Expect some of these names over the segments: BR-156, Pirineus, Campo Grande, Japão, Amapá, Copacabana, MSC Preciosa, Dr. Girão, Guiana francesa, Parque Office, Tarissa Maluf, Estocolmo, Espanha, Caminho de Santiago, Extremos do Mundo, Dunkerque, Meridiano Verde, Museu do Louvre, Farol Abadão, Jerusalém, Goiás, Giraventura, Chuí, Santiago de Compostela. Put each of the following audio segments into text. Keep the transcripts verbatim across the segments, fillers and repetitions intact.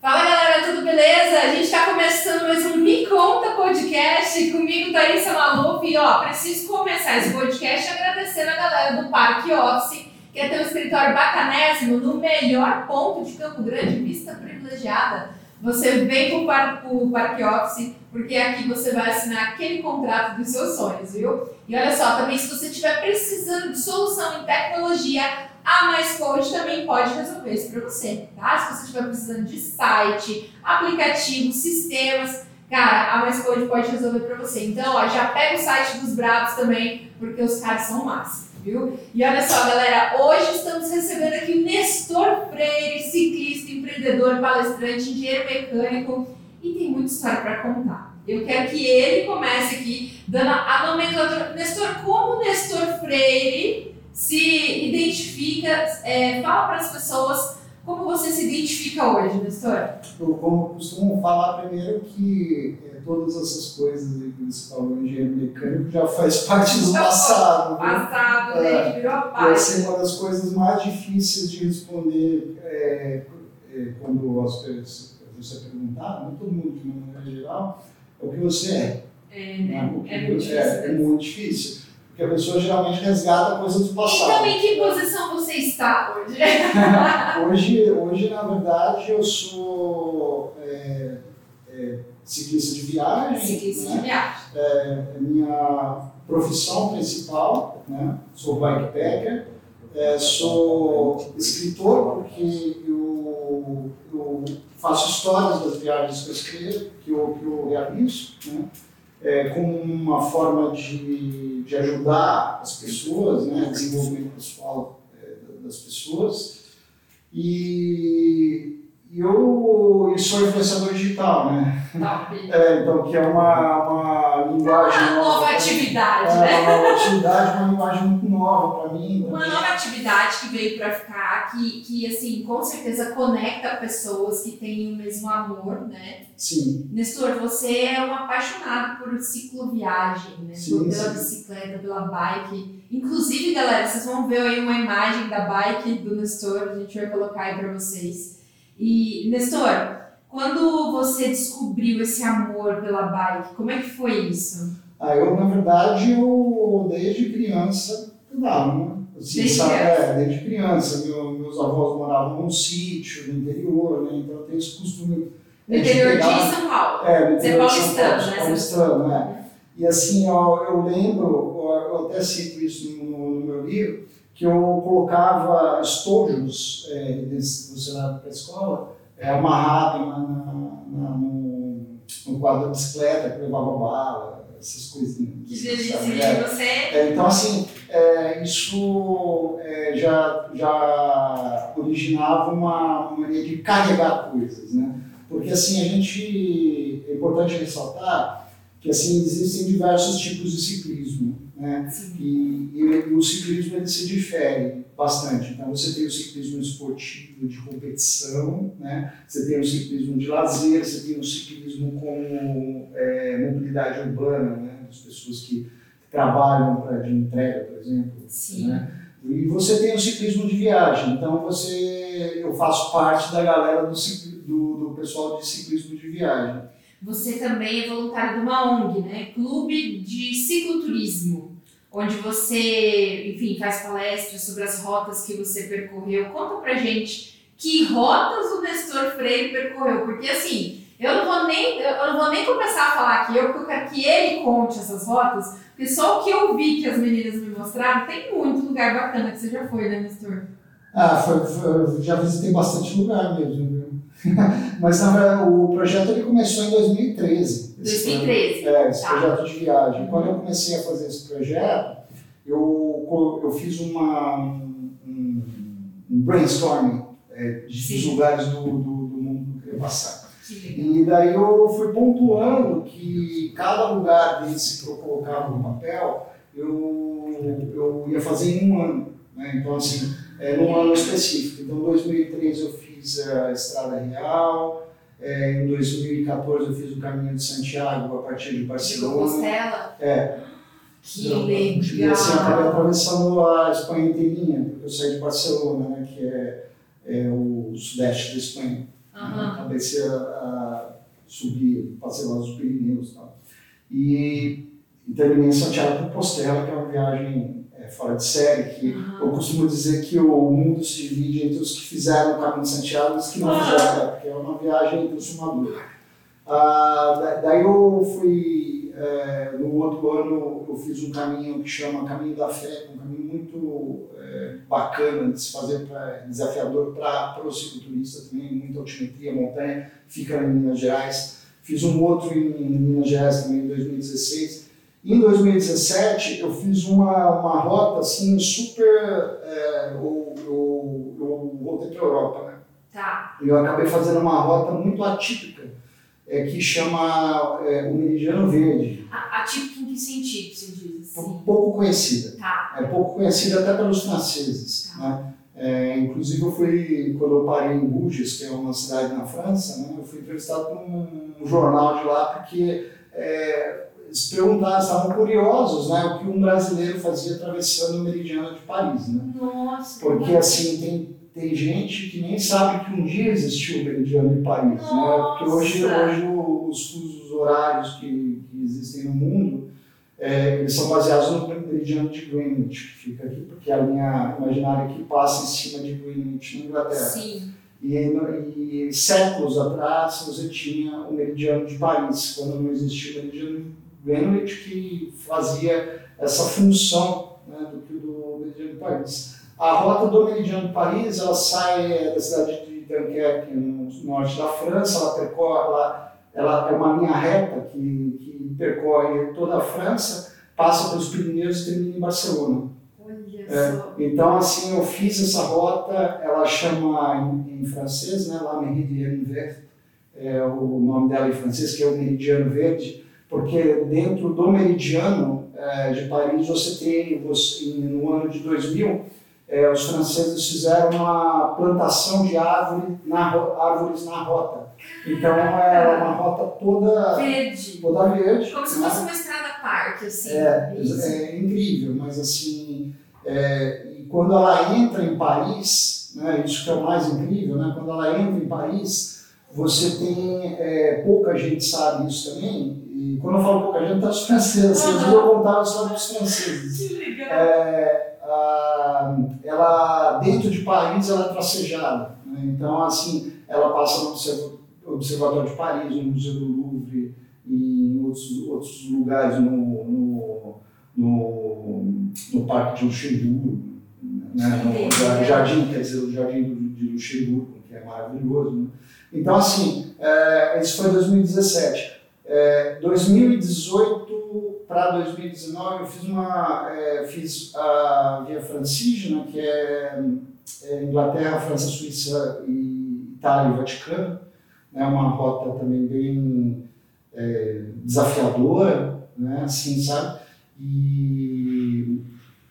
Fala galera, tudo beleza? A gente está começando mais um Me Conta Podcast comigo, Tarissa Maluf. E ó, preciso começar esse podcast agradecendo a galera do Parque Office, que é ter um escritório bacanésimo no melhor ponto de Campo Grande, vista privilegiada. Você vem com o Parque Office, porque aqui você vai assinar aquele contrato dos seus sonhos, viu? E olha só, também se você estiver precisando de solução em tecnologia, a Mais Code também pode resolver isso para você, tá? Se você estiver precisando de site, aplicativo, sistemas, cara, a Mais Code pode resolver para você. Então, ó, já pega o site dos bravos também, porque os caras são massa, viu? E olha só, galera, hoje estamos recebendo aqui o Nestor Freire, ciclista, empreendedor, palestrante, engenheiro mecânico, e tem muita história para contar. Eu quero que ele comece aqui dando a nomenclatura. Nestor, como o Nestor Freire se identifica? É, fala para as pessoas como você se identifica hoje, Nestor. Eu, como eu costumo falar primeiro, que todas essas coisas que você falou, engenheiro mecânico, já faz parte do passado. Passado, né? É, virou a parte. Essa é uma das coisas mais difíceis de responder é, é, quando as pessoas você perguntar, não todo mundo de uma maneira geral, é o que você é. É, né? O que é, muito é, é muito difícil. Porque a pessoa geralmente resgata coisas do passado. E também, em que posição você está hoje? hoje, hoje, na verdade, eu sou... É, é, ciclista de viagem, ciclista né? de viagem. É, é minha profissão principal, né? Sou bikepacker, é, sou escritor porque eu, eu faço histórias das viagens que eu escrevo, que eu, que eu realizo, né? É, como uma forma de, de ajudar as pessoas, né? Desenvolvimento pessoal é, das pessoas. E E eu, eu sou influenciador digital, né? Tá, é, então, que é uma, uma linguagem... Uma nova uma, atividade, é, né? Uma nova atividade, uma linguagem muito nova para mim. Uma nova atividade que veio para ficar, que, que, assim, com certeza conecta pessoas que têm o mesmo amor, né? Sim. Nestor, você é um apaixonado por cicloviagem, né? Sim, pela sim. bicicleta, pela bike. Inclusive, galera, vocês vão ver aí uma imagem da bike do Nestor, a gente vai colocar aí para vocês. E, Nestor, quando você descobriu esse amor pela bike, como é que foi isso? Ah, eu, na verdade, eu, desde criança, pedalava, né? Assim, desde, sabe, criança? É, desde criança. Meu, meus avós moravam num sítio, no interior, né? Então eu tenho esse costume... No é, interior de São Paulo? É, no interior de São Paulo, né? Paulistano, né? E assim, eu, eu lembro, eu até cito isso no, no meu livro, que eu colocava estojos é, desse, do cenário para a escola, é, amarrado na, na, na, no, no quadro da bicicleta, que levava bala, essas coisinhas. Que delícia, você! É, então, assim, é, isso é, já, já originava uma mania de carregar coisas, né? Porque, assim, a gente, é importante ressaltar que, assim, existem diversos tipos de ciclismo. Né? E, e, e o ciclismo ele se difere bastante. Então você tem o ciclismo esportivo de competição, né? Você tem o ciclismo de lazer, você tem o ciclismo como é, mobilidade urbana, né? As pessoas que trabalham pra, de entrega, por exemplo. Sim. Né? E você tem o ciclismo de viagem. Então você, eu faço parte da galera do, do, do pessoal de ciclismo de viagem. Você também é voluntário de uma O N G, né? Clube de Cicloturismo, onde você, enfim, faz palestras sobre as rotas que você percorreu. Conta pra gente que rotas o Nestor Freire percorreu, porque assim, eu não vou nem, eu não vou nem começar a falar aqui, eu, porque eu quero que ele conte essas rotas, porque só o que eu vi que as meninas me mostraram, tem muito lugar bacana que você já foi, né, Nestor? Ah, foi, foi, já visitei bastante lugar mesmo, viu? Mas na verdade, o projeto ele começou em dois mil e treze. dois mil e treze? Projeto, é, esse tá. projeto de viagem. Quando eu comecei a fazer esse projeto, eu, eu fiz uma, um, um brainstorming é, de lugares do, do, do mundo que eu queria passar. E daí eu fui pontuando que cada lugar desse que eu colocava no papel, eu, eu ia fazer em um ano. Né? Então, assim, é, num ano específico. Então, em dois mil e treze eu fiz. Fiz a Estrada Real, É, em dois mil e quatorze eu fiz o Caminho de Santiago a partir de Barcelona. De Compostela? É. Que então, legal! Assim, eu acabei atravessando a Espanha inteirinha, porque eu saí de Barcelona, né, que é, é o sudeste da Espanha. Uhum. Acabei a, a subir, passei lá os Pirineus e tal. E terminei em Santiago de Compostela, que é uma viagem é, fora de série, que uhum. eu costumo dizer que o mundo se divide entre os que fizeram o Caminho de Santiago e os que não uhum. fizeram, porque é uma viagem transformadora. Ah, da, daí eu fui... É, no outro ano eu fiz um caminho que chama Caminho da Fé, um caminho muito é, bacana de se fazer, pra, desafiador para o cicloturista também, muita altimetria, montanha, fica em Minas Gerais. Fiz um outro em, em Minas Gerais também em dois mil e dezesseis. Em dois mil e dezessete eu fiz uma, uma rota assim super, é, eu, eu, eu voltei para a Europa, né? Tá. E eu acabei fazendo uma rota muito atípica. É, que chama é, o Meridiano Verde. Atípica em que sentido, se diz assim? Pouco conhecida. Tá. É pouco conhecida até pelos franceses. Tá. Né? É, inclusive, eu fui, quando eu parei em Bourges, que é uma cidade na França, né, eu fui entrevistado por um, um jornal de lá, porque é, eles perguntaram, estavam curiosos, né, o que um brasileiro fazia atravessando o Meridiano de Paris. Né? Nossa! Porque, assim, tem... Tem gente que nem sabe que um dia existiu o Meridiano de Paris, né? Porque hoje, hoje os fusos horários que, que existem no mundo, é, eles são baseados no Meridiano de Greenwich, que fica aqui, porque é a linha imaginária que passa em cima de Greenwich na Inglaterra. Sim. E, e séculos atrás você tinha o Meridiano de Paris, quando não existia o Meridiano de Greenwich, que fazia essa função, né, do que o Meridiano de Paris. A rota do Meridiano de Paris, ela sai da cidade de Dunkerque, no norte da França, ela percorre, ela, ela é uma linha reta que, que percorre toda a França, passa pelos Pirineus e termina em Barcelona. Olha é, só. Então, assim, eu fiz essa rota, ela chama em, em francês, né, La Meridiano Verde, é o nome dela em francês, que é o Meridiano Verde, porque dentro do Meridiano é, de Paris, você tem, você, no ano de dois mil, É, os franceses fizeram uma plantação de árvore na, árvores na rota. Então era uma rota toda verde. Toda verde Como né? se fosse uma estrada-parque. Assim, é, é, é incrível, mas assim, é, e quando ela entra em Paris, né, isso que é o mais incrível, né, quando ela entra em Paris, você tem, é, pouca gente sabe isso também, e quando eu falo pouca gente, tá os franceses, uhum. eu vou contar sobre os franceses. Que legal! É, ela, dentro de Paris, ela é tracejada, né? Então, assim, ela passa no Observatório de Paris, no Museu do Louvre e em outros, outros lugares, no, no, no, no Parque de Luxemburgo, né? No Jardim, quer dizer, o Jardim de Luxemburgo, que é maravilhoso, né? Então, assim, é, isso foi em dois mil e dezessete. É, dois mil e dezoito para dois mil e dezenove eu fiz uma é, fiz a Via Francígena, que é, é Inglaterra, França, Suíça, e Itália e Vaticano, né, uma rota também bem é, desafiadora, né, assim, sabe, e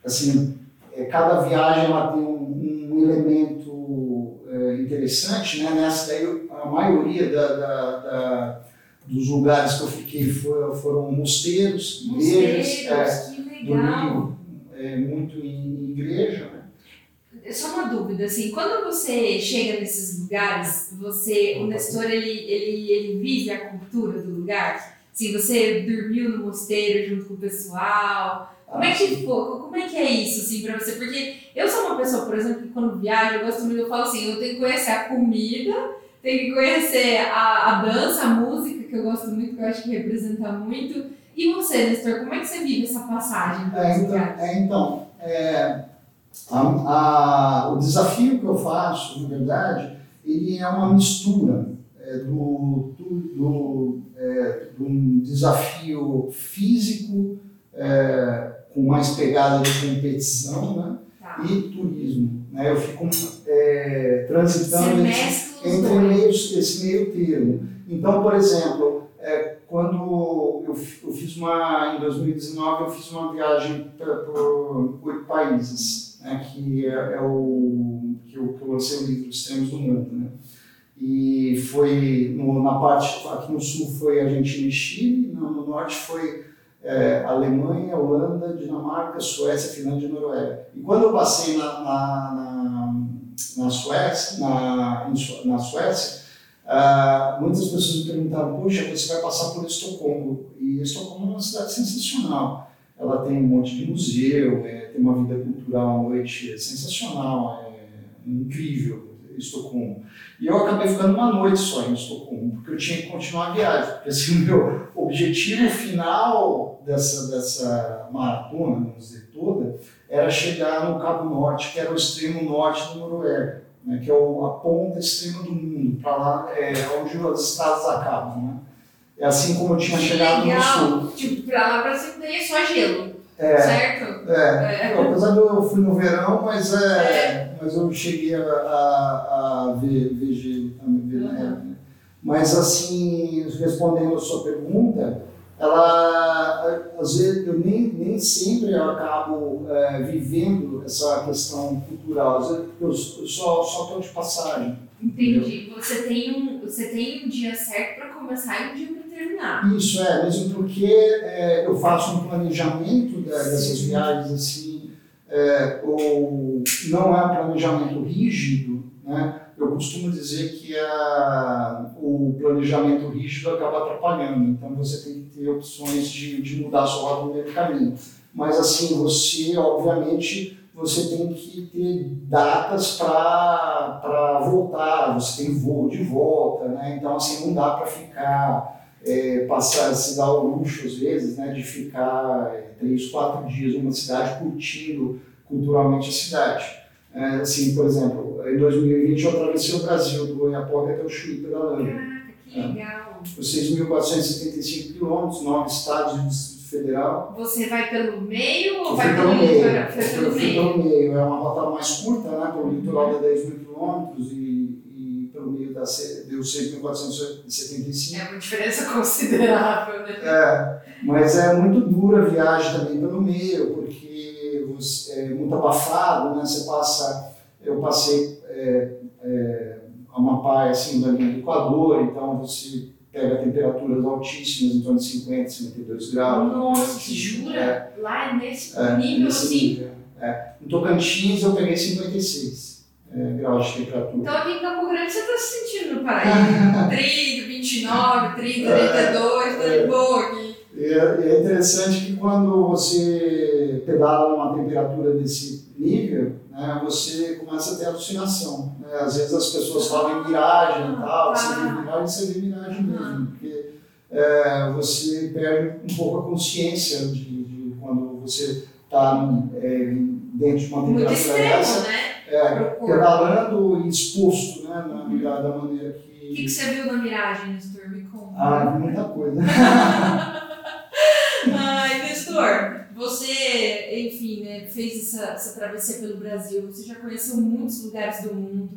assim, é, cada viagem ela tem um, um elemento é, interessante, né, nessa daí a maioria da, da, da dos lugares que eu fiquei foram, foram mosteiros, igrejas, é, dormi é, muito em igreja, né? Só uma dúvida, assim, quando você chega nesses lugares, você, o Nestor, ele, ele, ele vive a cultura do lugar? Assim, você dormiu no mosteiro junto com o pessoal, como é que ficou? Como é que é isso, assim, pra você? Porque eu sou uma pessoa, por exemplo, que quando viajo, eu gosto muito, eu falo assim, eu tenho que conhecer a comida, tem que conhecer a, a dança, a música, que eu gosto muito, que eu acho que representa muito. E você, Nestor, como é que você vive essa passagem? É, então, é, então é, a, a, o desafio que eu faço, na verdade, ele é uma mistura é, do, do, é, de um desafio físico, é, com mais pegada de competição, né? Tá. E turismo. Né? Eu fico é, transitando... entre meio, esse meio termo. Então, por exemplo, é, quando eu, eu fiz uma, em dois mil e dezenove, eu fiz uma viagem para oito países, né, que é, é o que eu lancei o livro Extremos do Mundo, né? E foi, no, na parte, aqui no sul foi Argentina e Chile, no, no norte foi é, Alemanha, Holanda, Dinamarca, Suécia, Finlândia e Noruega. E quando eu passei na, na, na, na Suécia, na, na Suécia uh, muitas pessoas me perguntaram, poxa, você vai passar por Estocolmo. E Estocolmo é uma cidade sensacional. Ela tem um monte de museu, é, tem uma vida cultural à noite é sensacional, é incrível. Estocolmo. E eu acabei ficando uma noite só em Estocolmo, porque eu tinha que continuar a viagem. Porque assim, o meu objetivo final dessa, dessa maratona, vamos dizer, toda, era chegar no Cabo Norte, que era o extremo norte da Noruega, né, que é o, a ponta extrema do mundo, para lá é onde os estados acabam. Né? É assim como eu tinha que chegado legal. No sul. Tipo, para lá para cima daí é só gelo. É, certo? É. É. Apesar de eu fui no verão, mas, é, é. mas eu cheguei a, a, a ver, ver gelo também. Uhum. Né? Mas assim, respondendo a sua pergunta, ela, às vezes, eu nem, nem sempre eu acabo é, vivendo essa questão cultural, às vezes eu só estou de passagem. Entendi. Você tem, um, você tem um dia certo para começar e um dia para terminar. Isso, é, mesmo porque é, eu faço um planejamento da, dessas viagens, assim, é, ou não é um planejamento rígido, né? Eu costumo dizer que a, o planejamento rígido acaba atrapalhando, então você tem que ter opções de, de mudar a sua rota no meio do caminho. Mas assim, você, obviamente, você tem que ter datas para voltar, você tem voo de volta, né? Então assim, não dá para ficar, é, passar, se dar o luxo às vezes, né, de ficar é, três, quatro dias numa cidade curtindo culturalmente a cidade. É, assim, por exemplo, em dois mil e vinte eu atravessei o Brasil, do Oiapoque até o Chuí, pela Lândia. Caraca, que legal! É, seis mil quatrocentos e setenta e cinco quilômetros, nove estados do Distrito Federal. Você vai pelo meio ou eu vai pelo meio? Para... Foi pelo eu meio. Pelo meio, é uma rota mais curta, né, pelo litoral de dez mil quilômetros e, e pelo meio da, deu seis mil quatrocentos e setenta e cinco. É uma diferença considerável, né? É, mas é muito dura a viagem também pelo meio, porque é muito abafado, né? Você passa, eu passei é, é, Amapá assim, da linha do Equador, então você pega temperaturas altíssimas, em torno de cinquenta, cinquenta e dois graus. Nossa, que jura? É, lá nesse é, nível assim? É. No Tocantins eu peguei cinquenta e seis é, graus de temperatura. Então aqui em Campo Grande você está se sentindo no paraíso, trinta, vinte e nove, trinta, trinta e dois, tudo de boa. É interessante que quando você pedala numa temperatura desse nível, né, você começa a ter alucinação. Né? Às vezes as pessoas falam em miragem e tal, você vê miragem, você vê miragem mesmo, porque é, você perde um pouco a consciência de, de quando você está é, dentro de uma temperatura extremo, dessa, né? É, pedalando e exposto, né, na, hum. da maneira que... O que, que você viu na miragem, Nestor? Me conta. Ah, muita coisa. Ai, Nestor, você, enfim, né, fez essa, essa travessia pelo Brasil, você já conheceu muitos lugares do mundo,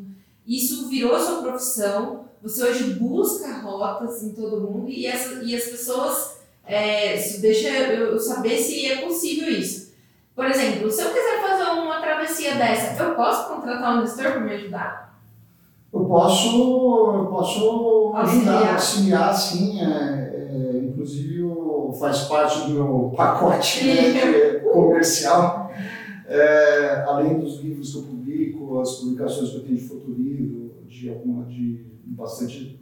isso virou sua profissão, você hoje busca rotas em todo o mundo e, essa, e as pessoas, é, deixa eu saber se é possível isso. Por exemplo, se eu quiser fazer uma travessia dessa, eu posso contratar o Nestor para me ajudar? Eu posso, eu posso ajudar, auxiliar, sim, é, é, inclusive faz parte do meu pacote, né, comercial, é, além dos livros que eu publico, as publicações que eu tenho de fotolivro, de, alguma, de, bastante,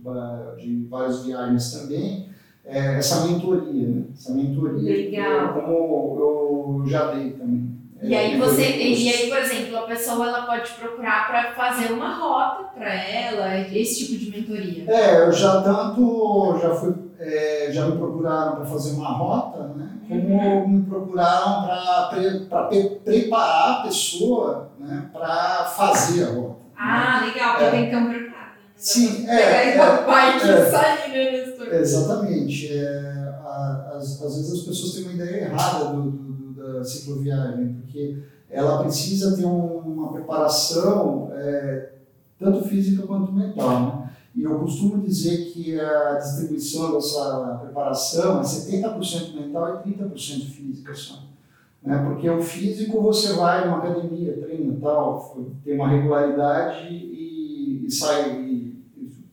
de várias viagens também, é, essa mentoria, né, essa mentoria, legal. Eu, como eu já dei também. E, é, aí você, e aí, por exemplo, a pessoa ela pode procurar para fazer uma rota para ela, esse tipo de mentoria? É, eu já tanto, já fui, é, já me procuraram para fazer uma rota, né, como me procuraram para pre, pre, preparar a pessoa, né, para fazer a rota. Ah, né? Legal, porque é. Tem câmera preparada. Sim, é. Pegar é, o pai que é, sai, né, Nestor? Exatamente. É, a, as, às vezes as pessoas têm uma ideia errada do, do da cicloviagem, porque ela precisa ter um, uma preparação é, tanto física quanto mental, né? E eu costumo dizer que a distribuição dessa preparação é setenta por cento mental e trinta por cento física só, né? Porque o físico você vai numa academia, treina e tal, tem uma regularidade e, e sai e,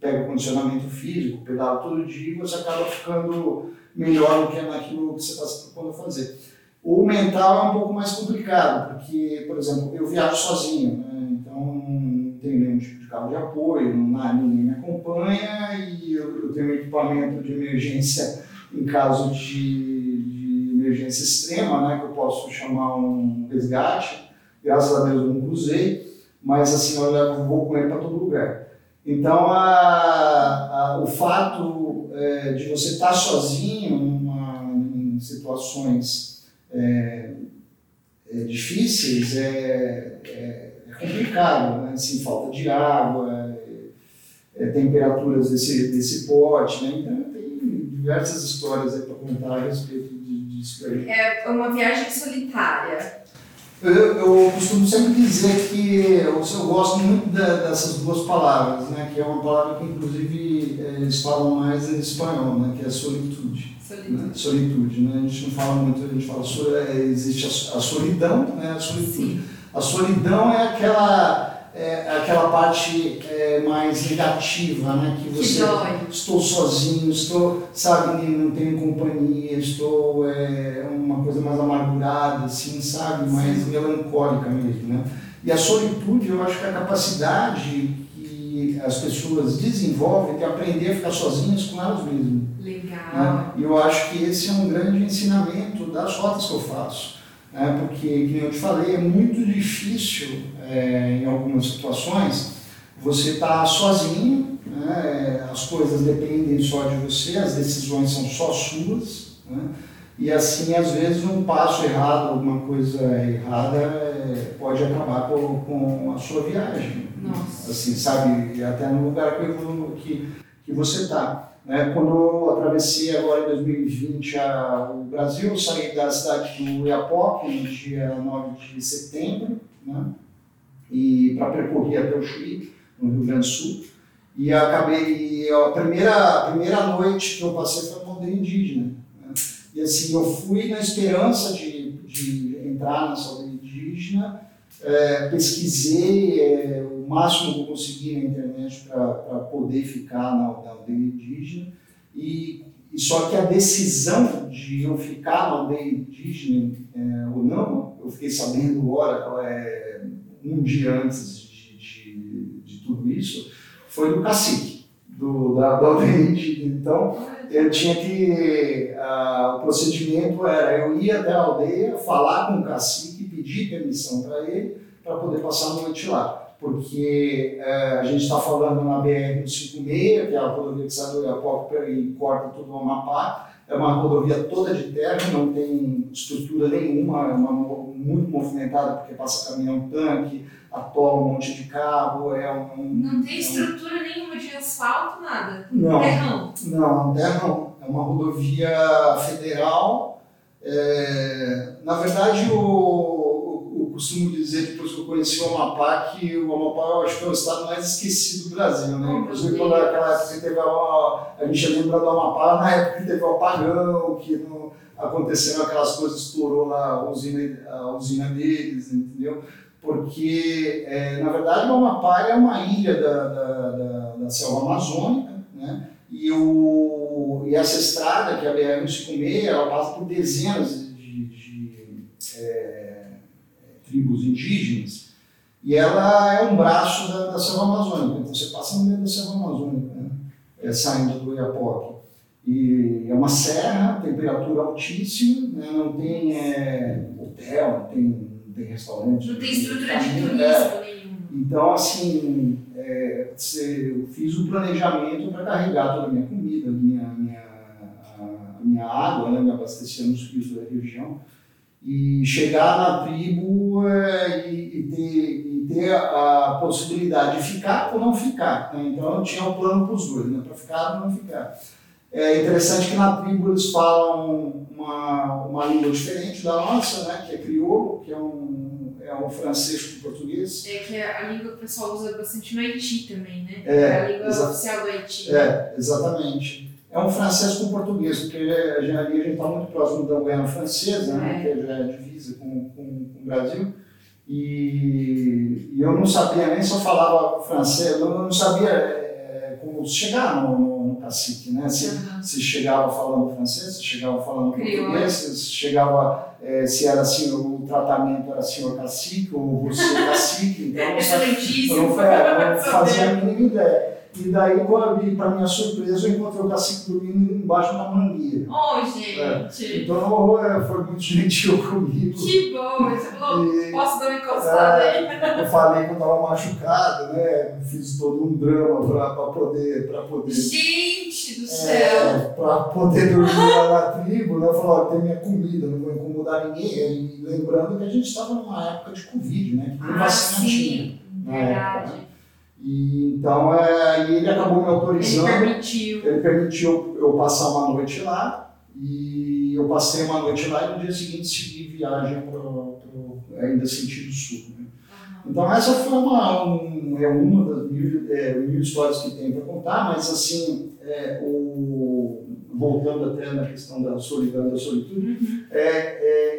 pega o condicionamento físico, pedala todo dia e você acaba ficando melhor do que naquilo que você está se propondo a fazer. O mental é um pouco mais complicado, porque, por exemplo, eu viajo sozinho, né? Então não tenho nenhum tipo de carro de apoio, não, ninguém me acompanha e eu, eu tenho equipamento de emergência em caso de, de emergência extrema, né? Que eu posso chamar um resgate, graças a Deus eu não usei, mas assim eu levo vou com ele para todo lugar. Então a, a, o fato é, de você estar sozinho numa, em situações É, é, difíceis, é, é, é complicado, né? Assim, falta de água, é, é, temperaturas desse, desse pote, né? Então tem diversas histórias para contar a respeito de, disso aí. É uma viagem solitária. Eu, eu costumo sempre dizer que eu, eu gosto muito da, dessas duas palavras, né? Que é uma palavra que inclusive eles falam mais em espanhol, né? Que é solitude. Solitude. Né? Solitude, né? A gente não fala muito, a gente fala so, existe a, a solidão, né? A solitude. Sim. A solidão é aquela, é, aquela parte é, mais negativa, né? Que você, que estou sozinho, estou, sabe, não tenho companhia, estou é, uma coisa mais amargurada, assim, sabe, mais Sim. melancólica mesmo, né? E a solitude, eu acho que é a capacidade que as pessoas desenvolvem de aprender a ficar sozinhas com elas mesmas. Legal. E né? Eu acho que esse é um grande ensinamento das rotas que eu faço, né? Porque, como eu te falei, é muito difícil, é, em algumas situações, você estar tá sozinho, né? As coisas dependem só de você, as decisões são só suas, né? E assim, às vezes, um passo errado, alguma coisa errada, é, pode acabar com, com a sua viagem. Nossa. Assim, sabe, até no lugar que, eu, que, que você está. Quando eu atravessei agora em dois mil e vinte a, o Brasil, eu saí da cidade do Oiapoque no dia nove de setembro, né? E para percorrer até o Chuí, no Rio Grande do Sul. E acabei, a primeira, a primeira noite que eu passei foi uma aldeia indígena. Né? E assim, eu fui na esperança de, de entrar nessa aldeia indígena, é, pesquisei é, o máximo que eu consegui na internet para poder ficar na aldeia indígena, e, e só que a decisão de eu ficar na aldeia indígena é, ou não, eu fiquei sabendo hora, é, um dia antes de, de, de tudo isso, foi do cacique do, da, da aldeia indígena. Então eu tinha que, a, o procedimento era, eu ia até a aldeia, falar com o cacique, pedir permissão para ele, para poder passar a noite lá, porque é, a gente está falando na B R cento e cinquenta e seis, que é a rodovia que sai do Oiapoque e corta todo o Amapá, é uma rodovia toda de terra, não tem estrutura nenhuma, é uma, muito movimentada, porque passa caminhão, tanque, atola um monte de carro, é um... Não tem estrutura é um... nenhuma de asfalto, nada? Não, terrão. Não, terrão, é uma rodovia federal, é... na verdade o eu costumo dizer, depois que eu conheci o Amapá, que o Amapá eu acho que é o estado mais esquecido do Brasil, né? Inclusive, quando naquela época que teve a, a gente lembra do Amapá, na época que teve o apagão, que não, aconteceram aquelas coisas, estourou lá a usina, a usina deles, entendeu? Porque, é, na verdade, o Amapá é uma ilha da, da, da, da selva amazônica, né? E, o, e essa estrada, que é a B R cento e cinquenta e seis, ela passa por dezenas de... de é, tribos indígenas, e ela é um braço da, da selva amazônica, então você passa no meio da selva amazônica, né? É, saindo do Oiapoque. E é uma serra, temperatura altíssima, né? Não tem é, hotel, não tem, não tem restaurante. Não tem estrutura de turismo nenhuma. Então, assim, é, eu fiz o um planejamento para carregar toda a minha comida, minha, minha, a minha água, né? Me abastecer nos rios da região, e chegar na tribo é, e, e ter, e ter a, a possibilidade de ficar ou não ficar, né? Então eu tinha um plano para os dois, né? Para ficar ou não ficar. É interessante que na tribo eles falam uma, uma língua diferente da nossa, né? Que é crioulo, que é um, é um francês com português. É que é a língua que o pessoal usa bastante no Haiti também, né? É, é a língua exa- oficial do Haiti. É, exatamente. É um francês com português, porque a gente está muito próximo da Guiana Francesa, né, que já é divisa com, com, com o Brasil, e, e eu não sabia, nem só falava francês, eu não sabia é, como chegar no, no, no cacique, né? Se, uhum. se chegava falando francês, se chegava falando Criou. português, se chegava, é, se era assim, o tratamento era senhor cacique ou você cacique, então eu não, é, não fazia a mínima ideia. E daí, para minha surpresa, eu encontrei o cacique dormindo embaixo da mangueira. Oh, gente! É. Então, foi muito gentil comigo. Que bom! Você falou, e, posso dar uma encostada é, aí? Eu falei que eu estava machucado, né? Fiz todo um drama para poder, poder... Gente do é, céu! Para poder dormir lá na tribo, né? Eu falei, ó, tem minha comida, não vou incomodar ninguém. E lembrando que a gente estava numa época de Covid, né? Que ah, sim! Verdade! Época. E, então, é, e ele acabou me autorizando, ele permitiu, ele permitiu eu passar uma noite lá, e eu passei uma noite lá e no dia seguinte segui viagem pro, pro, ainda sentido sul, né? Ah, então essa foi uma, um, é uma das mil, é, mil histórias que tem para contar, mas assim, é, o, voltando até na questão da solidão e da solitude, uhum. é,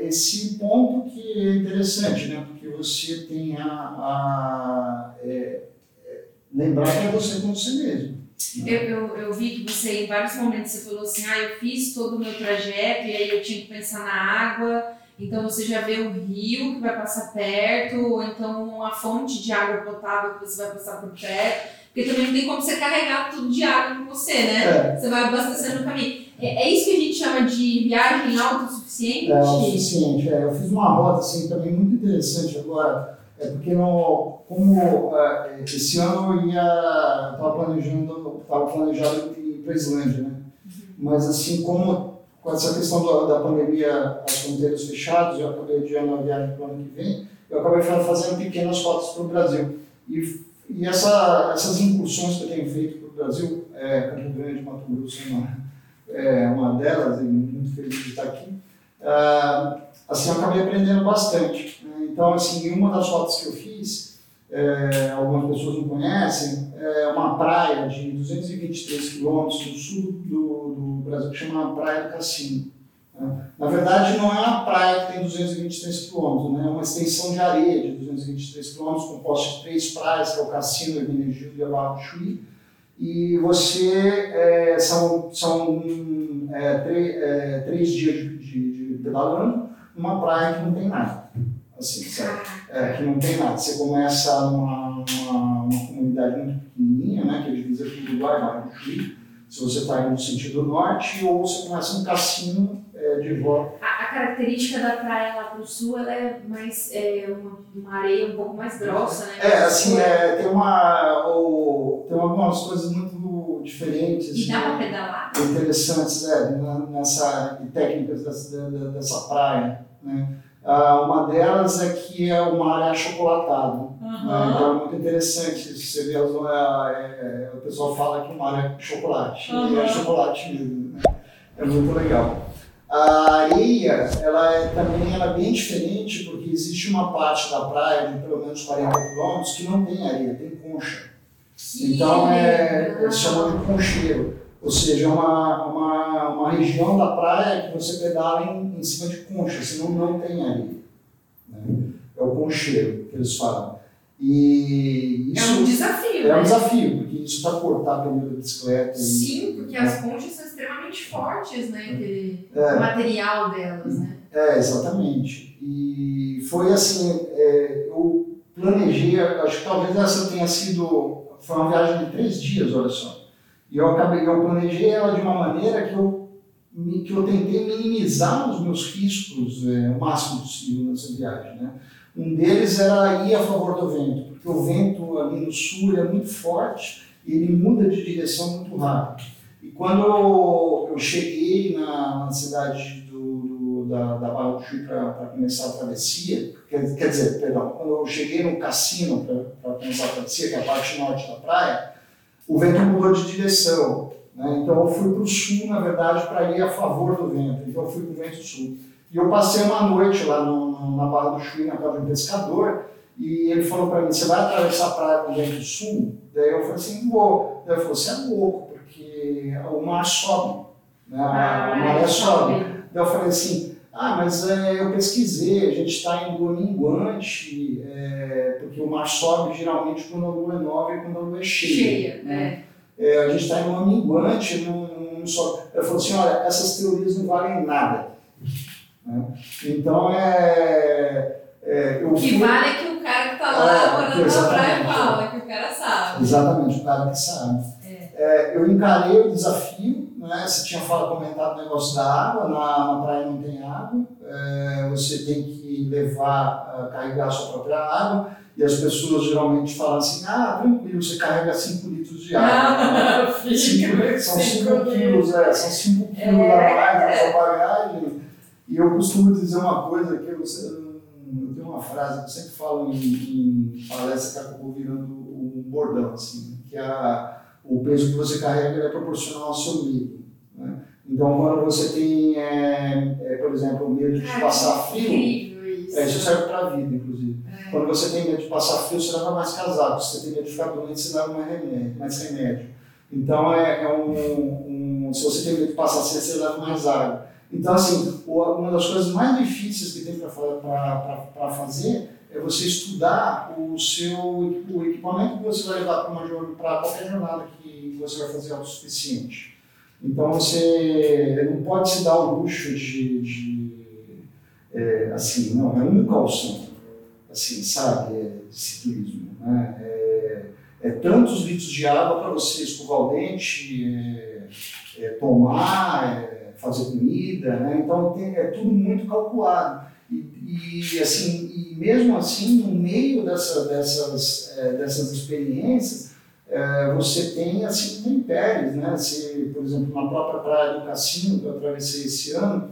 é esse ponto que é interessante, né? Porque você tem a... a é, lembrar que é você com você mesmo. Né? Eu, eu, eu vi que você, em vários momentos, você falou assim, ah, eu fiz todo o meu trajeto e aí eu tinha que pensar na água, então você já vê o rio que vai passar perto, ou então a fonte de água potável que você vai passar por perto, porque também não tem como você carregar tudo de água com você, né? É. Você vai abastecendo no caminho. É, é isso que a gente chama de viagem autossuficiente? É, autossuficiente, é. Eu fiz uma rota, assim, também muito interessante agora. É porque no, como uh, esse ano eu ia, estava planejando, estava planejado ir para a Islândia, né? Mas assim, como com essa questão do, da pandemia, as fronteiras fechadas, eu acabei adiando a viagem para o ano que vem, eu acabei fazendo pequenas rotas para o Brasil. E, e essa, essas incursões que eu tenho feito para o Brasil, é, Campo Grande, Mato Grosso é uma delas, e muito feliz de estar aqui, uh, assim, eu acabei aprendendo bastante. Então, assim, uma das fotos que eu fiz, é, algumas pessoas não conhecem, é uma praia de duzentos e vinte e três quilômetros no sul do, do Brasil, que chama Praia do Cassino. Né? Na verdade, não é uma praia que tem duzentos e vinte e três quilômetros, né? É uma extensão de areia de duzentos e vinte e três quilômetros, composta de três praias, que é o Cassino, o Meridiano de Paris, Chuí. E você, é, são, são é, três, é, três dias de, de, de pedalando, numa praia que não tem nada. Assim, sabe? É, que não tem nada. Você começa numa, numa, uma comunidade muito pequenininha, né, que é divisa aqui do Uruguai, Barra do Chuí, se você está indo no sentido norte, ou você começa um cassino é, de volta. A, a característica da praia lá para o sul, ela é mais é, uma, uma areia um pouco mais grossa, né? É, assim, é, tem, uma, ou, tem algumas coisas muito diferentes. E dá para pedalar? Interessantes, é, nessa, técnicas dessa, dessa praia, né? Uh, uma delas é que é uma área achocolatada, uhum. né? Então é muito interessante, você vê, as, é, é, o pessoal fala que uma área é chocolate, uhum. e é chocolate mesmo, né? É muito legal. A areia, ela é, também ela é bem diferente, porque existe uma parte da praia, de pelo menos quarenta quilômetros, que não tem areia, tem concha. Que então é, eles chamam de concheiro, ou seja, é uma, uma, uma região da praia que você pedala em, em cima de concha, senão não tem areia, né? É o concheiro que eles falam. E isso é um desafio, É um né? desafio, porque isso está cortado pelo meio da bicicleta. Sim, e, porque né? as conchas são extremamente fortes, né? Aquele é. material delas, né? É, exatamente. E foi assim, é, eu planejei, acho que talvez essa tenha sido, foi uma viagem de três dias, olha só. E eu, acabei, eu planejei ela de uma maneira que eu, que eu tentei minimizar os meus riscos é, o máximo possível nessa viagem, né? Um deles era ir a favor do vento, porque o vento ali no sul é muito forte e ele muda de direção muito rápido. E quando eu, eu cheguei na, na cidade do, do, da, da Barra do Chuí para começar a travessia, quer, quer dizer, perdão, quando eu cheguei no cassino para começar a travessia, que é a parte norte da praia, o vento mudou de direção, né? Então eu fui para o sul, na verdade, para ir a favor do vento, então eu fui para o vento sul. E eu passei uma noite lá no, no, na Barra do Chuí, na casa de um pescador, e ele falou para mim, você vai atravessar a praia com o vento sul? Daí eu falei assim, não vou. Daí ele falou, você é louco, porque o mar sobe, né? A maré sobe. Daí eu falei assim, ah, mas é, eu pesquisei, a gente está em lua minguante, é, porque o mar sobe geralmente quando a lua é nova e quando a lua é cheia. cheia né? é, a gente está em uma minguante, num, num só. Ela falou assim, olha, essas teorias não valem nada. Né? Então, é... é eu, o que vale é que o cara que está lá morando na praia fala, que o cara sabe. Exatamente, o cara que sabe. É. É, eu encarei o desafio, né? Você tinha falado, comentado o negócio da água, na, na praia não tem água, é, você tem que levar, carregar a sua própria água, e as pessoas geralmente falam assim, ah, tranquilo, você carrega cinco litros de água. Não, cinco, são cinco quilos, é, são cinco quilos da praia para sua bagagem. E eu costumo dizer uma coisa, que eu, eu tenho uma frase que eu sempre falo em, em palestra, que acabou virando um bordão, assim, que a, o peso que você carrega é proporcional ao seu medo. Né? Então, quando você tem, é, é, por exemplo, o medo de passar frio, é, isso serve para a vida, inclusive. É. Quando você tem medo de passar frio, você leva mais casaco. Se você tem medo de ficar doente, você leva mais remédio. Mais remédio. Então, é, é um, um, se você tem medo de passar frio, você leva mais água. Então, assim, uma das coisas mais difíceis que tem para fazer é você estudar o seu o equipamento que você vai levar para qualquer jornada que você vai fazer autossuficiente. Então, você não pode se dar o luxo de, de é, assim, não, é um calção, assim, sabe, é, de ciclismo, né? É, é tantos litros de água para você escovar o dente, é, é, tomar, é, fazer comida, né? Então tem, é tudo muito calculado. E, e, assim, e mesmo assim, no meio dessa, dessas, é, dessas experiências, é, você tem assim, intempéries, né? Se, por exemplo, na própria Praia do Cassino, que eu atravessei esse ano,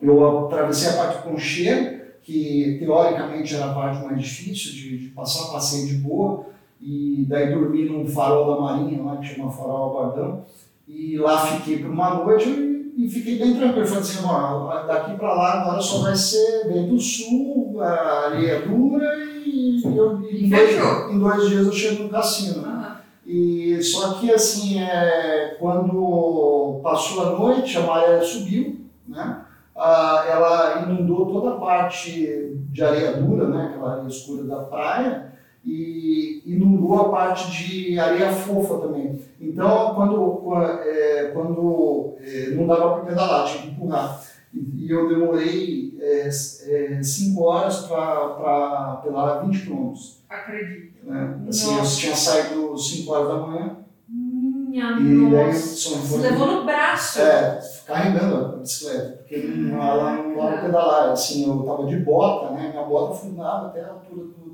eu atravessei a parte concheira, que teoricamente era a parte mais difícil de, de passar, passei de boa, e daí dormi num farol da Marinha, lá, que chama Farol Abadão, e lá fiquei por uma noite. E fiquei bem tranquilo, falei assim, ó, daqui para lá agora só vai ser vento sul, a areia dura e eu, em, dois, em dois dias eu chego no cassino, né? E, só que assim, é, quando passou a noite, a maré subiu, né? Ah, ela inundou toda a parte de areia dura, né? Aquela areia escura da praia, e inundou a parte de areia fofa também. Então, quando, é, quando é, não dava para pedalar, tinha que empurrar. E, e eu demorei é, é, cinco horas para pedalar vinte quilômetros. Acredito. Né? Assim, eu tinha saído cinco horas da manhã. Minha e daí, nossa. Você levou no braço. É, carregando a bicicleta. Porque hum, ela não dava para pedalar. Assim, eu estava de bota, né? Minha bota fundava até a altura do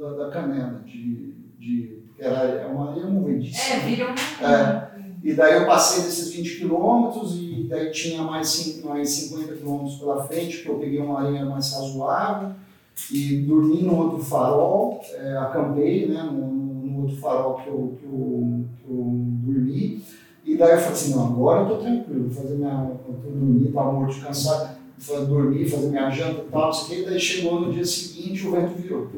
Da, da canela, de, de, era uma areia movediça. É, virou uma. É. E daí eu passei desses vinte quilômetros e daí tinha mais, cinco, mais cinquenta quilômetros pela frente, que eu peguei uma areia mais razoável e dormi no outro farol, é, acampei, né, no, no outro farol que eu, que, eu, que eu dormi. E daí eu falei assim, não, agora eu tô tranquilo, vou fazer minha, eu dormi, tava morto de cansado, vou dormir, fazer minha janta e tal, não sei o que, e daí chegou no dia seguinte o vento virou.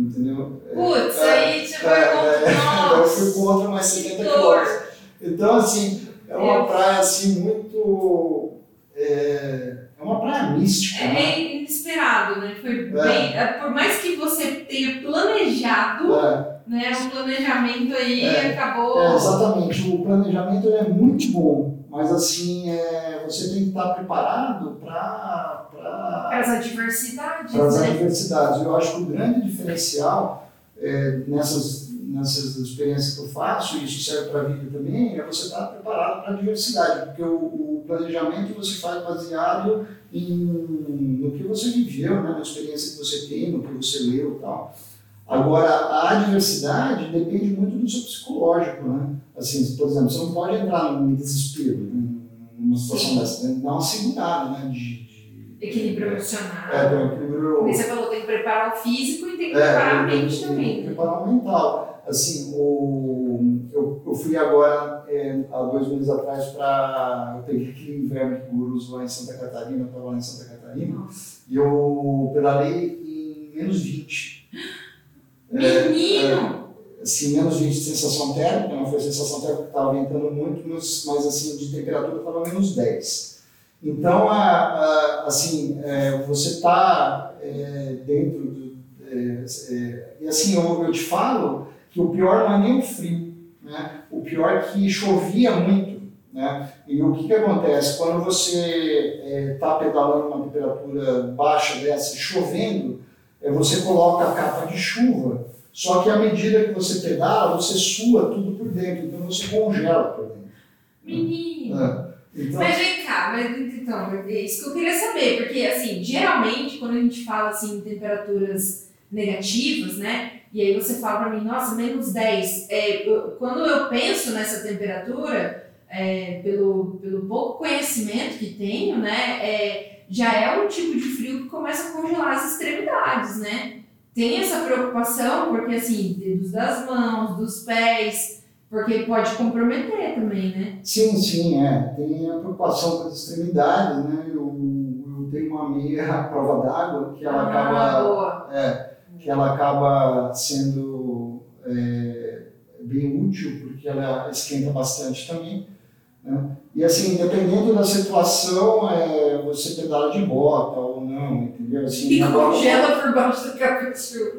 Entendeu? Putz, é, aí você foi é, contra nós. Eu fui contra mais setenta quilômetros. Então, assim, é uma praia assim muito. É, é uma praia mística. É bem né? inesperado, né? Foi é. Bem, por mais que você tenha planejado, é. Né, o planejamento aí é. Acabou. É, exatamente, o planejamento é muito bom. Mas assim, é, você tem que estar preparado para as adversidades. Para as né? adversidades. Eu acho que o grande diferencial é, nessas, nessas experiências que eu faço, e isso serve para a vida também, é você estar preparado para a adversidade. Porque o, o planejamento você faz baseado em, no que você viveu, né? Na experiência que você tem, no que você leu e tal. Agora, a adversidade depende muito do seu psicológico, né? Assim, por exemplo, você não pode entrar num desespero, né? Numa situação Sim. dessa, né? Dá uma segurada, né? De, de, equilíbrio é, emocional. É, tem um equilíbrio... Você falou, tem que preparar o físico e tem que é, preparar a mente também. Tem que preparar o mental. Assim, o, eu, eu fui agora, é, há dois meses atrás, para... Eu peguei aquele inverno que guruso lá em Santa Catarina, eu estava lá em Santa Catarina, Nossa. E eu pedalei em menos vinte. Menino! É, é, assim, menos vinte de sensação térmica, não foi sensação térmica que estava ventando muito, mas, mas assim, de temperatura estava menos dez. Então, a, a, assim, é, você está é, dentro do... É, é, e assim, eu, eu te falo que o pior não é nem o frio, né? O pior é que chovia muito, né? E o que, que acontece? Quando você está é, pedalando uma temperatura baixa dessa, chovendo, é, você coloca a capa de chuva, só que à medida que você pedala, você sua tudo por dentro, então você congela por dentro. Menino! É. Então, mas vem cá, mas, então, é isso que eu queria saber, porque assim, geralmente quando a gente fala assim, em temperaturas negativas, né? E aí você fala para mim, nossa, menos dez. É, eu, quando eu penso nessa temperatura, é, pelo, pelo pouco conhecimento que tenho, né, é, já é um tipo de frio que começa a congelar as extremidades, né? Tem essa preocupação, porque assim, dedos das mãos, dos pés, porque pode comprometer também, né? Sim, sim, é. Tem a preocupação com as extremidades, né? Eu, eu tenho uma meia à prova d'água que ela ah, acaba... Boa. É, que ela acaba sendo é, bem útil, porque ela esquenta bastante também, né? E assim, dependendo da situação, é, você pedala de bota ou não, entendeu? Assim, e congela bota... por baixo da capa de chuva.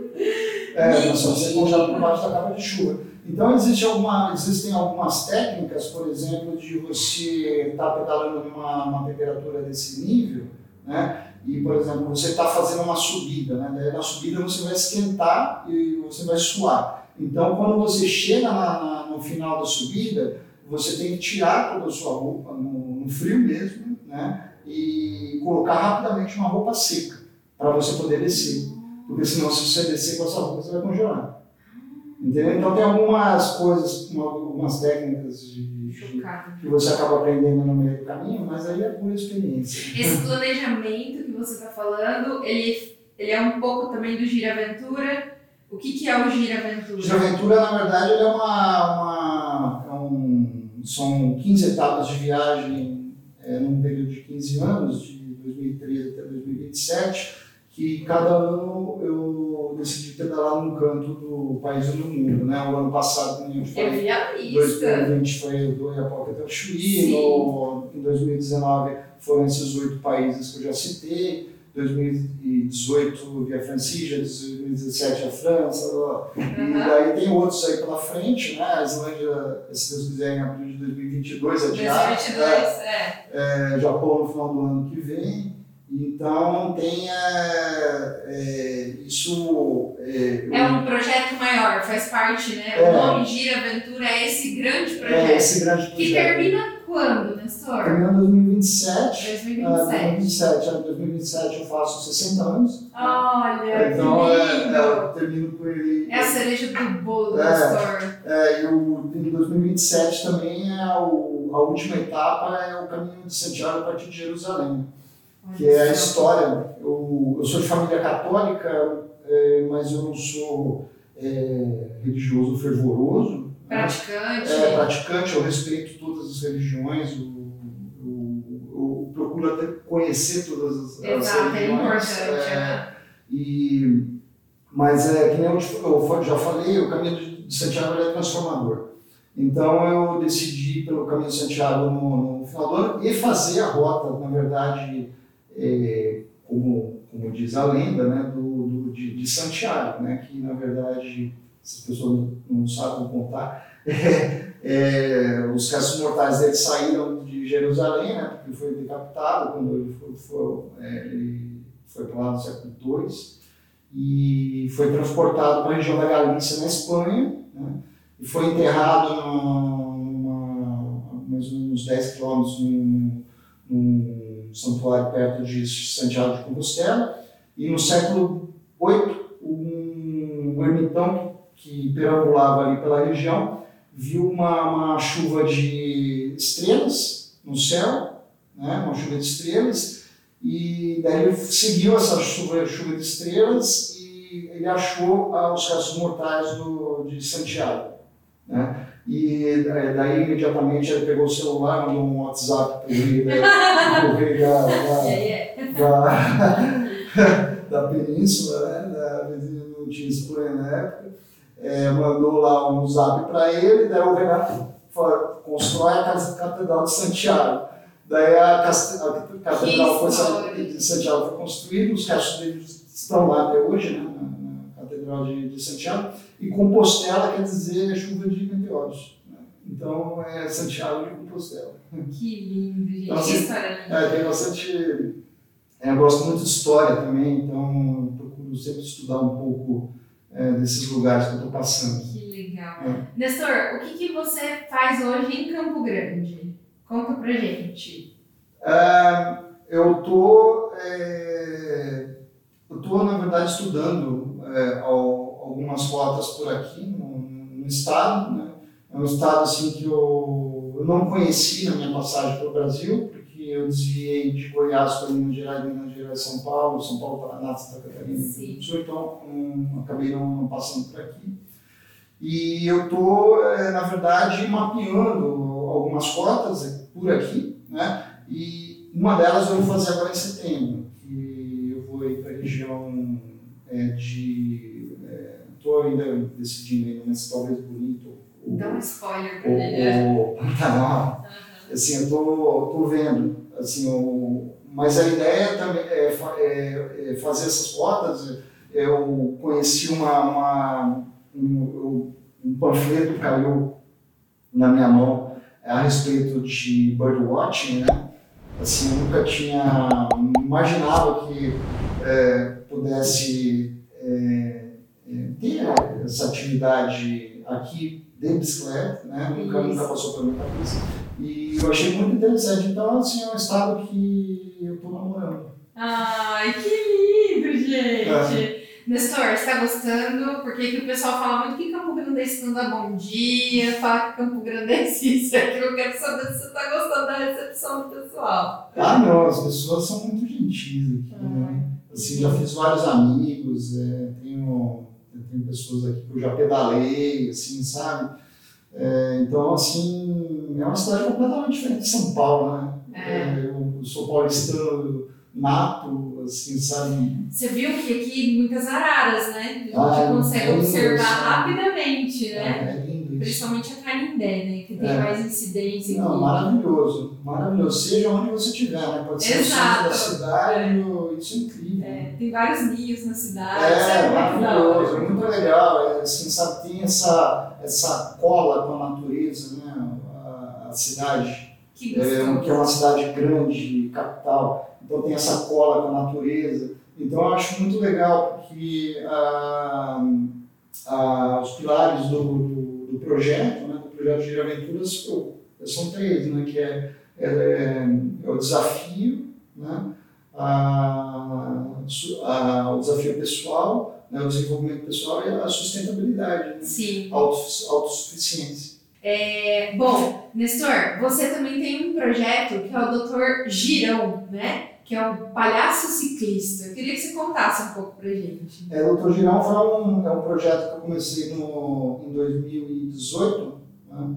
É, mas você congela por baixo da capa de chuva. Então existe alguma, existem algumas técnicas, por exemplo, de você estar tá pedalando numa uma temperatura desse nível, né? E, por exemplo, você está fazendo uma subida, né? Daí na subida você vai esquentar e você vai suar. Então, quando você chega na, na, no final da subida, você tem que tirar toda a sua roupa, no, no frio mesmo, né? E colocar rapidamente uma roupa seca, para você poder descer. Porque senão, se você descer com essa roupa, você vai congelar. Entendeu? Então, tem algumas coisas, algumas técnicas de que você acaba aprendendo no meio do caminho, mas aí é pura experiência. Esse planejamento que você está falando, ele, ele é um pouco também do Giraventura. O que, que é o Giraventura? Giraventura, na verdade, ele é uma, uma, é um, são quinze etapas de viagem é, num período de quinze anos, de dois mil e treze até dois mil e vinte e sete, que cada ano eu decidi pedalar num canto do país e do mundo, né? O ano passado, como eu falei, dois mil e vinte foi do Oiapoque até o Chuí, em dois mil e dezenove foram esses oito países que eu já citei, dois mil e dezoito via Francígia, dois mil e dezessete a França, e uhum. Daí tem outros aí pela frente, né? A Islândia, se Deus quiser, em abril de dois mil e vinte e dois, adiado, né? É. É, Japão no final do ano que vem. Então, tem é, é, isso... É, é um projeto maior, faz parte, né? É, o nome Giraventura é esse grande projeto. É esse grande projeto. Que termina quando, Nestor? Termina em dois mil e vinte e sete. dois mil e vinte e sete. Em dois mil e vinte e sete eu faço sessenta anos. Olha, então, que lindo! É, é, termino com ele... É a cereja do bolo, é, Nestor. É, e o, em dois mil e vinte e sete também é o, a última etapa é o Caminho de Santiago a partir de Jerusalém. Que é a história, eu, eu sou de família católica, é, mas eu não sou é, religioso fervoroso. Praticante. É, praticante, eu respeito todas as religiões, eu, eu, eu procuro até conhecer todas as, exato, as religiões. É importante. É, e, mas, é, que nem eu já falei, o Caminho de Santiago é transformador. Então, eu decidi pelo Caminho de Santiago no, no final do ano e fazer a rota, na verdade, É, como, como diz a lenda, né, do, do, de, de Santiago, né, que na verdade, se as pessoas não, não sabem contar, é, é, os restos mortais dele saíram de Jerusalém, né, porque foi decapitado quando ele foi, foi, é, ele foi para lá no século dois, e foi transportado para a região da Galícia, na Espanha, né, e foi enterrado a mais ou menos dez quilômetros num, num santuário perto de Santiago de Compostela, e no século oito, um, um ermitão que perambulava ali pela região viu uma, uma chuva de estrelas no céu, né, uma chuva de estrelas, e daí ele seguiu essa chuva, chuva de estrelas e ele achou ah, os restos mortais do, de Santiago, né? E daí, imediatamente, ele pegou o celular, mandou um WhatsApp para ele, para ele da, da, da, da península, né? Da, não tinha Espanha na época, é, mandou lá um zap para ele, daí o Renato falou, constrói a Catedral de Santiago. Daí a, cast... a Catedral foi, de Santiago foi construída, os restos deles estão lá até hoje, né? De, de Santiago, e Compostela quer dizer chuva de meteoros, né? Então é Santiago de Compostela. Que lindo, gente. Então, assim, que história linda. É, tem bastante. É, eu gosto muito de história também, então procuro sempre estudar um pouco é, desses lugares que eu estou passando. Que legal. É. Nestor, o que, que você faz hoje em Campo Grande? Conta pra gente. É, eu tô, é, eu tô, na verdade, estudando é, algumas rotas por aqui no, no estado, né? É um estado assim, que eu, eu não conhecia na minha passagem pelo Brasil, eu desviei de Goiás para Minas Gerais, Minas Gerais, São Paulo, São Paulo, Paraná, Santa Catarina, então um, acabei não, não passando por aqui. E eu estou, é, na verdade, mapeando algumas rotas por aqui, né? E uma delas eu vou fazer agora em setembro, que eu vou ir para a região é, de... Estou é, ainda decidindo, né, se talvez Bonito ou... Dá um spoiler para ele. Ou Pantanal. Assim, eu tô, tô vendo, assim, o, mas a ideia também é, é, é fazer essas rotas. Eu conheci uma, uma, um, um panfleto que caiu na minha mão a respeito de birdwatching, né? Assim, eu nunca tinha imaginado que é, pudesse é, ter essa atividade aqui de bicicleta, né? Nunca, nunca passou pela minha cabeça. E eu achei muito interessante, então assim, é um estado que eu estou namorando. Ai, que lindo, gente! É. Nestor, você está gostando? Porque que o pessoal fala muito que Campo Grandense não dá bom dia, fala que Campo Grandense isso é aquilo. Eu quero saber se você está gostando da recepção do pessoal. Ah não, as pessoas são muito gentis aqui, ah, né? Assim, sim. Já fiz vários amigos, é, tenho, tenho pessoas aqui que eu já pedalei, assim, sabe? É, então, assim, é uma cidade completamente diferente de São Paulo, né? É. Eu sou paulistano, nato, assim, sabe? Você viu que aqui muitas araras, né? A gente ah, consegue é observar isso, rapidamente, né? É, é lindo. Principalmente isso. A Canindé, né? Que tem é. mais incidência aqui. Não, maravilhoso, maravilhoso. Seja onde você estiver, né? Pode ser Exato. no centro da cidade, é. isso é incrível. É. Tem vários rios na cidade. É, é maravilhoso, é muito legal. É, assim, sabe, tem essa... essa cola com a natureza, né? a, a cidade, que, é, que é uma cidade grande, capital, então tem essa cola com a natureza. Então eu acho muito legal que ah, ah, os pilares do, do, do projeto, né? do projeto de Giraventura, são três, né? que é, é, é, é o desafio, né? a, a, o desafio pessoal, o desenvolvimento pessoal e a sustentabilidade, né? Sim. Autos, autossuficiência. É, bom, Nestor, você também tem um projeto que é o doutor Girão, né? Que é o palhaço ciclista. Eu queria que você contasse um pouco pra gente. É, o doutor Girão foi um, é um projeto que eu comecei no, em dois mil e dezoito, né?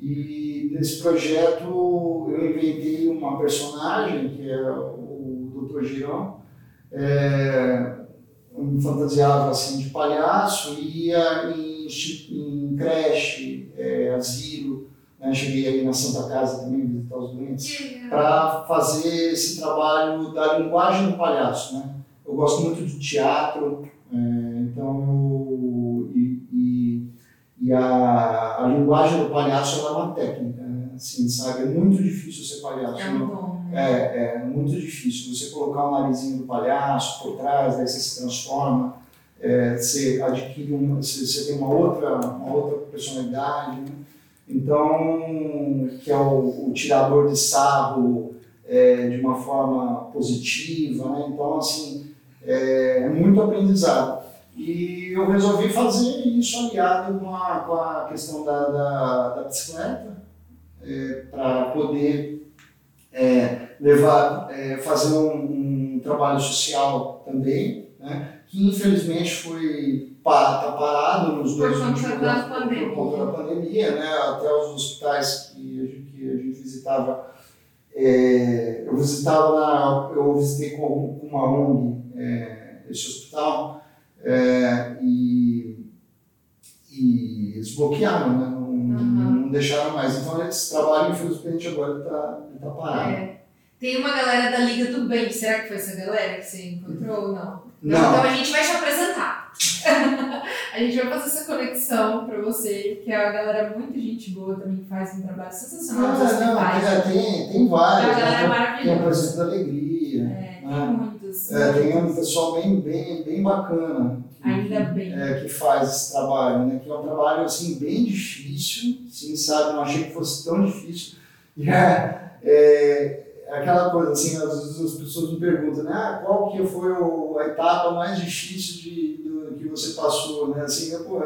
E nesse projeto eu inventei uma personagem que é o doutor Girão, é, um fantasiava assim, de palhaço, ia em, em creche, é, asilo, né? Cheguei ali na Santa Casa também, visitar os doentes, para fazer esse trabalho da linguagem do palhaço, né? Eu gosto muito de teatro, é, então, e, e, e a, a linguagem do palhaço ela é uma técnica, né? Assim, sabe? É muito difícil ser palhaço. É muito bom. É, é muito difícil, você colocar o narizinho do palhaço por trás, daí você se transforma, é, você adquire, um, você, você tem uma outra, uma outra personalidade, né? Então, que é o, o tirador de sarro é, de uma forma positiva, né? Então assim, é, é muito aprendizado. E eu resolvi fazer isso aliado com a, com a questão da, da, da bicicleta, é, para poder É, levar, é, fazer um, um trabalho social também, né? Que infelizmente foi tá parado nos dois últimos anos por conta da pandemia, né? Até os hospitais que, que a gente visitava, é, eu visitava na, eu visitei com uma O N G é, esse hospital é, e, e eles bloquearam, né? Uhum. Não deixaram mais, então esse trabalho infelizmente agora está tá parado. É. Tem uma galera da Liga do Bem, será que foi essa galera que você encontrou ou não? Não. Então a gente vai te apresentar. A gente vai fazer essa conexão pra você, que a galera, muita gente boa também faz um trabalho sensacional. Não, não, mas já tem, tem vários. A galera é maravilhosa. Tem o Projeto da Alegria. É, tem né? muitos. É, tem um pessoal bem, bem, bem bacana. Que, ainda bem. É, que faz esse trabalho, né? Que é um trabalho, assim, bem difícil, assim, sabe? Não achei que fosse tão difícil. É, é, aquela coisa, assim, às vezes as pessoas me perguntam, né? Ah, qual que foi o, a etapa mais difícil de, do, que você passou, né? Assim, eu, pô,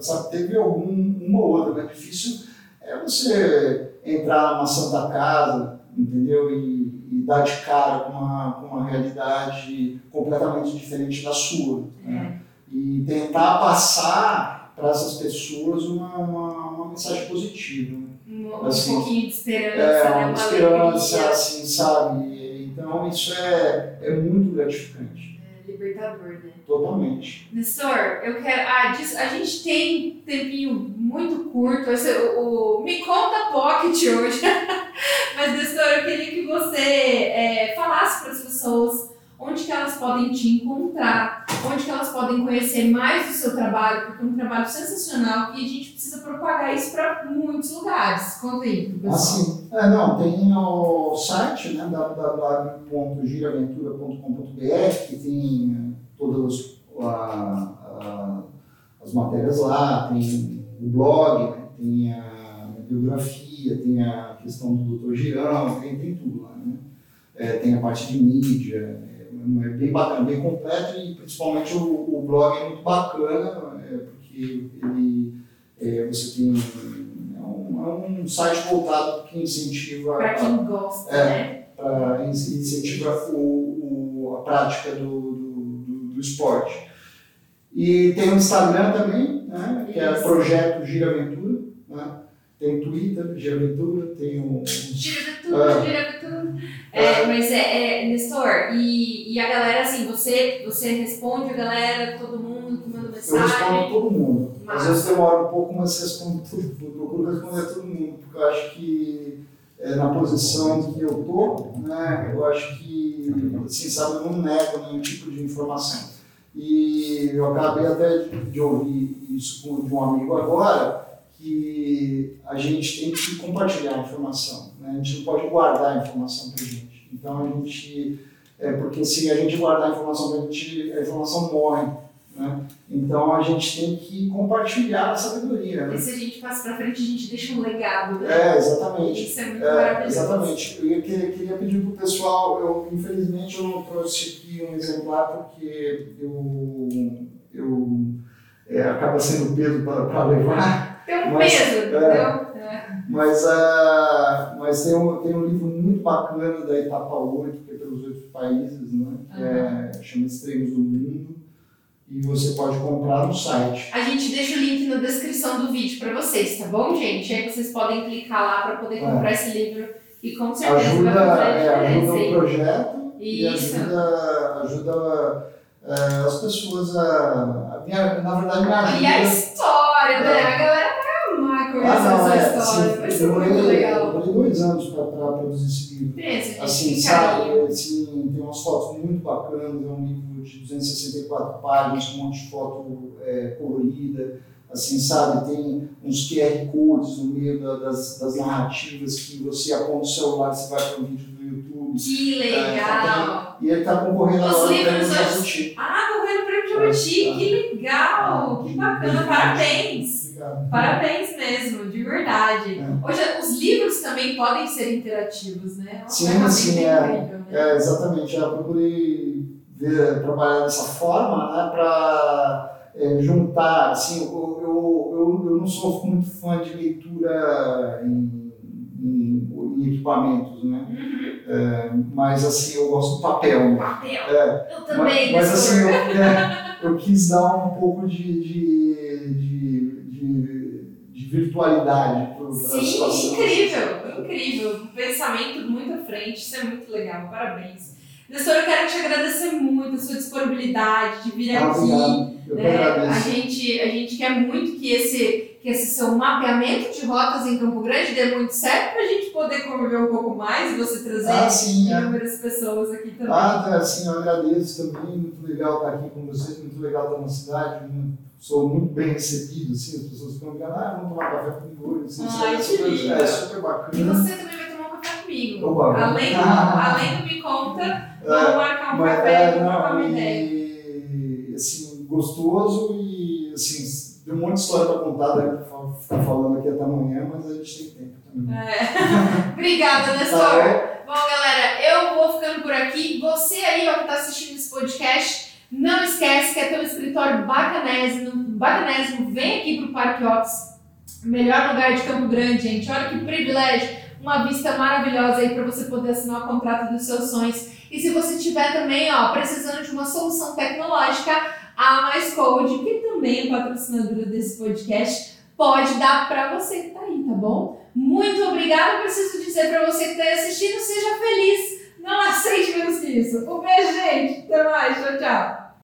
sabe, teve algum, uma ou outra, mas né? Difícil é você entrar numa Santa Casa, entendeu? E, e dar de cara com uma, com uma realidade completamente diferente da sua, né? É. E tentar passar para essas pessoas uma, uma, uma mensagem positiva, né? Um assim, pouquinho de esperança, é, né? Uma esperança, assim, sabe? Então isso é, é muito gratificante. É libertador, né? Totalmente. Nestor, eu quero... Ah, diz, a gente tem um tempinho muito curto, esse, o, o Me Conta Pocket hoje. Mas, Nestor, eu queria que você é, falasse para as pessoas onde que elas podem te encontrar, onde que elas podem conhecer mais do seu trabalho, porque é um trabalho sensacional e a gente precisa propagar isso para muitos lugares. Conta aí, pessoal. Assim, é, não, tem o site, né, w w w ponto giraventura ponto com ponto b r, que tem todas a, a, as matérias lá, tem o blog, né, tem a biografia, tem a questão do doutor Girão, tem, tem tudo lá, né? É, tem a parte de mídia, é bem bacana, bem completo, e principalmente o, o blog é muito bacana, é, porque ele, é, você tem é um, é um site voltado que incentiva para quem a, gosta, é, né? Pra, incentiva o, o, a prática do, do, do, do esporte. E tem o Instagram também, né, que é o Projeto Giraventura, né? Tem Twitter, Giraventura, tem o... Giraventura, ah, Giraventura. É, mas, é, é, Nestor, e, e a galera, assim, você, você responde a galera, todo mundo que manda mensagem? Eu respondo todo mundo. Mas... Às vezes demora um pouco, mas respondo todo mundo. Procuro responder todo mundo, porque eu acho que é, na posição que eu tô, né, eu acho que, assim, sabe, eu não nego nenhum tipo de informação. E eu acabei até de, de ouvir isso de um amigo agora, que a gente tem que compartilhar a informação, né? A gente não pode guardar a informação para a gente. Então a gente, é, porque se a gente guardar a informação para a gente, a informação morre, né? Então a gente tem que compartilhar a sabedoria, né? E se a gente passa para frente, a gente deixa um legado, né? É, exatamente. Isso é muito é, maravilhoso. Exatamente. Eu queria, queria pedir para o pessoal, eu, infelizmente eu não trouxe aqui um exemplar porque eu, eu é, acaba sendo peso para levar. Tem um mas, peso, entendeu? É, é. Mas, uh, mas tem, um, tem um livro muito bacana da etapa oito, que é pelos oito países, né? Uhum. É, chama Extremos do Mundo, e você pode comprar no site. A gente deixa o link na descrição do vídeo para vocês, tá bom, gente? Aí vocês podem clicar lá para poder comprar é. esse livro e com certeza ajuda, vai comprar é, ajuda o projeto. Isso. E ajuda, ajuda uh, as pessoas a, a minha, na verdade, me ajuda. E a história, né? É. A galera Ah, é, assim, foi super muito legal. Eu demorei dois anos para produzir esse livro. Esse, assim, sabe, assim, tem umas fotos muito bacanas, é um livro de duzentas e sessenta e quatro páginas, um monte de foto é, colorida, assim, sabe, tem uns Q R Codes no meio da, das, das narrativas que você aponta o celular e você vai para o vídeo do YouTube. Que legal! É, e ele está concorrendo agora para o prêmio Jabuti. Ah, concorrendo para o prêmio Jabuti, que legal! Ah, que bacana, parabéns! Parabéns mesmo, de verdade. É. Hoje, os livros também podem ser interativos, né? Sim, sim, é, incrível, né? É, exatamente. Eu procurei ver, trabalhar dessa forma, né, para é, juntar, assim, eu, eu, eu, eu não sou muito fã de leitura em, em, em equipamentos, né? Uhum. É, mas, assim, eu gosto do papel. Papel? É, eu também. Mas, mas assim, eu, é, eu quis dar um pouco de... de, de De, de virtualidade para a situação. Incrível, incrível. Um pensamento muito à frente, isso é muito legal, parabéns. Nestor, eu quero te agradecer muito a sua disponibilidade de vir ah, aqui. Obrigado. Eu né? que agradeço. A gente, a gente quer muito que esse, que esse seu mapeamento de rotas em Campo Grande dê muito certo para a gente poder conviver um pouco mais e você trazer ah, sim, inúmeras é. pessoas aqui também. Ah, sim, eu agradeço também, muito legal estar aqui com vocês, muito legal estar na cidade, sou muito bem recebido, assim, as pessoas ficam ligando, ah, vamos tomar café comigo, assim, ah, isso é super bacana. E você também vai tomar um café comigo, Opa, além, ah, do, além do Me Conta, vamos é, marcar um mas, café é, e trocar uma ideia. Assim, gostoso e, assim, tem um monte de história para contar, daí para ficar falando aqui até amanhã, mas a gente tem tempo também. É. Obrigada, Nestor. Tá, é? Bom, galera, eu vou ficando por aqui. Você aí, ó, que está assistindo esse podcast, não esquece que é teu escritório bacanésimo. Bacanésimo, vem aqui para o Parque Office, melhor lugar de Campo Grande, gente. Olha que privilégio. Uma vista maravilhosa aí para você poder assinar o contrato dos seus sonhos. E se você tiver também, ó, precisando de uma solução tecnológica, a Mais Code, que também é patrocinadora desse podcast, pode dar para você que tá aí, tá bom? Muito obrigada, preciso dizer para você que tá assistindo, seja feliz, não aceite menos que isso. Um beijo, gente, até mais, tchau, tchau.